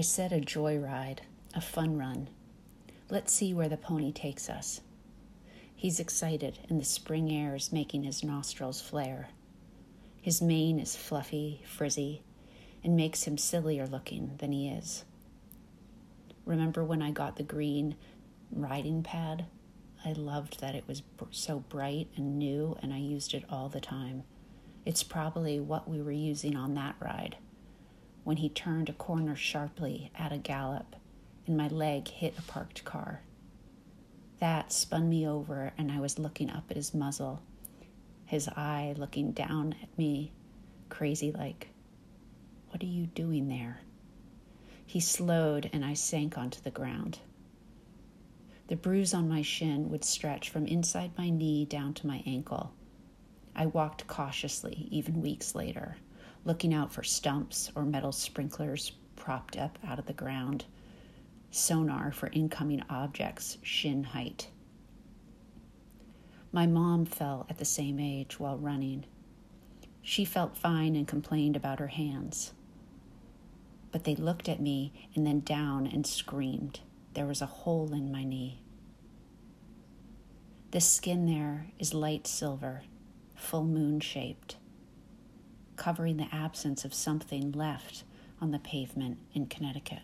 I said a joyride, a fun run. Let's see where the pony takes us. He's excited, and the spring air is making his nostrils flare. His mane is fluffy, frizzy, and makes him sillier looking than he is. Remember when I got the green riding pad? I loved that it was so bright and new, and I used it all the time. It's probably what we were using on that ride, when he turned a corner sharply at a gallop, and my leg hit a parked car. That spun me over, and I was looking up at his muzzle, his eye looking down at me, crazy like, "What are you doing there?" He slowed, and I sank onto the ground. The bruise on my shin would stretch from inside my knee down to my ankle. I walked cautiously, even weeks later, looking out for stumps or metal sprinklers propped up out of the ground, sonar for incoming objects, shin height. My mom fell at the same age while running. She felt fine and complained about her hands. But they looked at me and then down and screamed. There was a hole in my knee. The skin there is light silver, full moon shaped, covering the absence of something left on the pavement in Connecticut.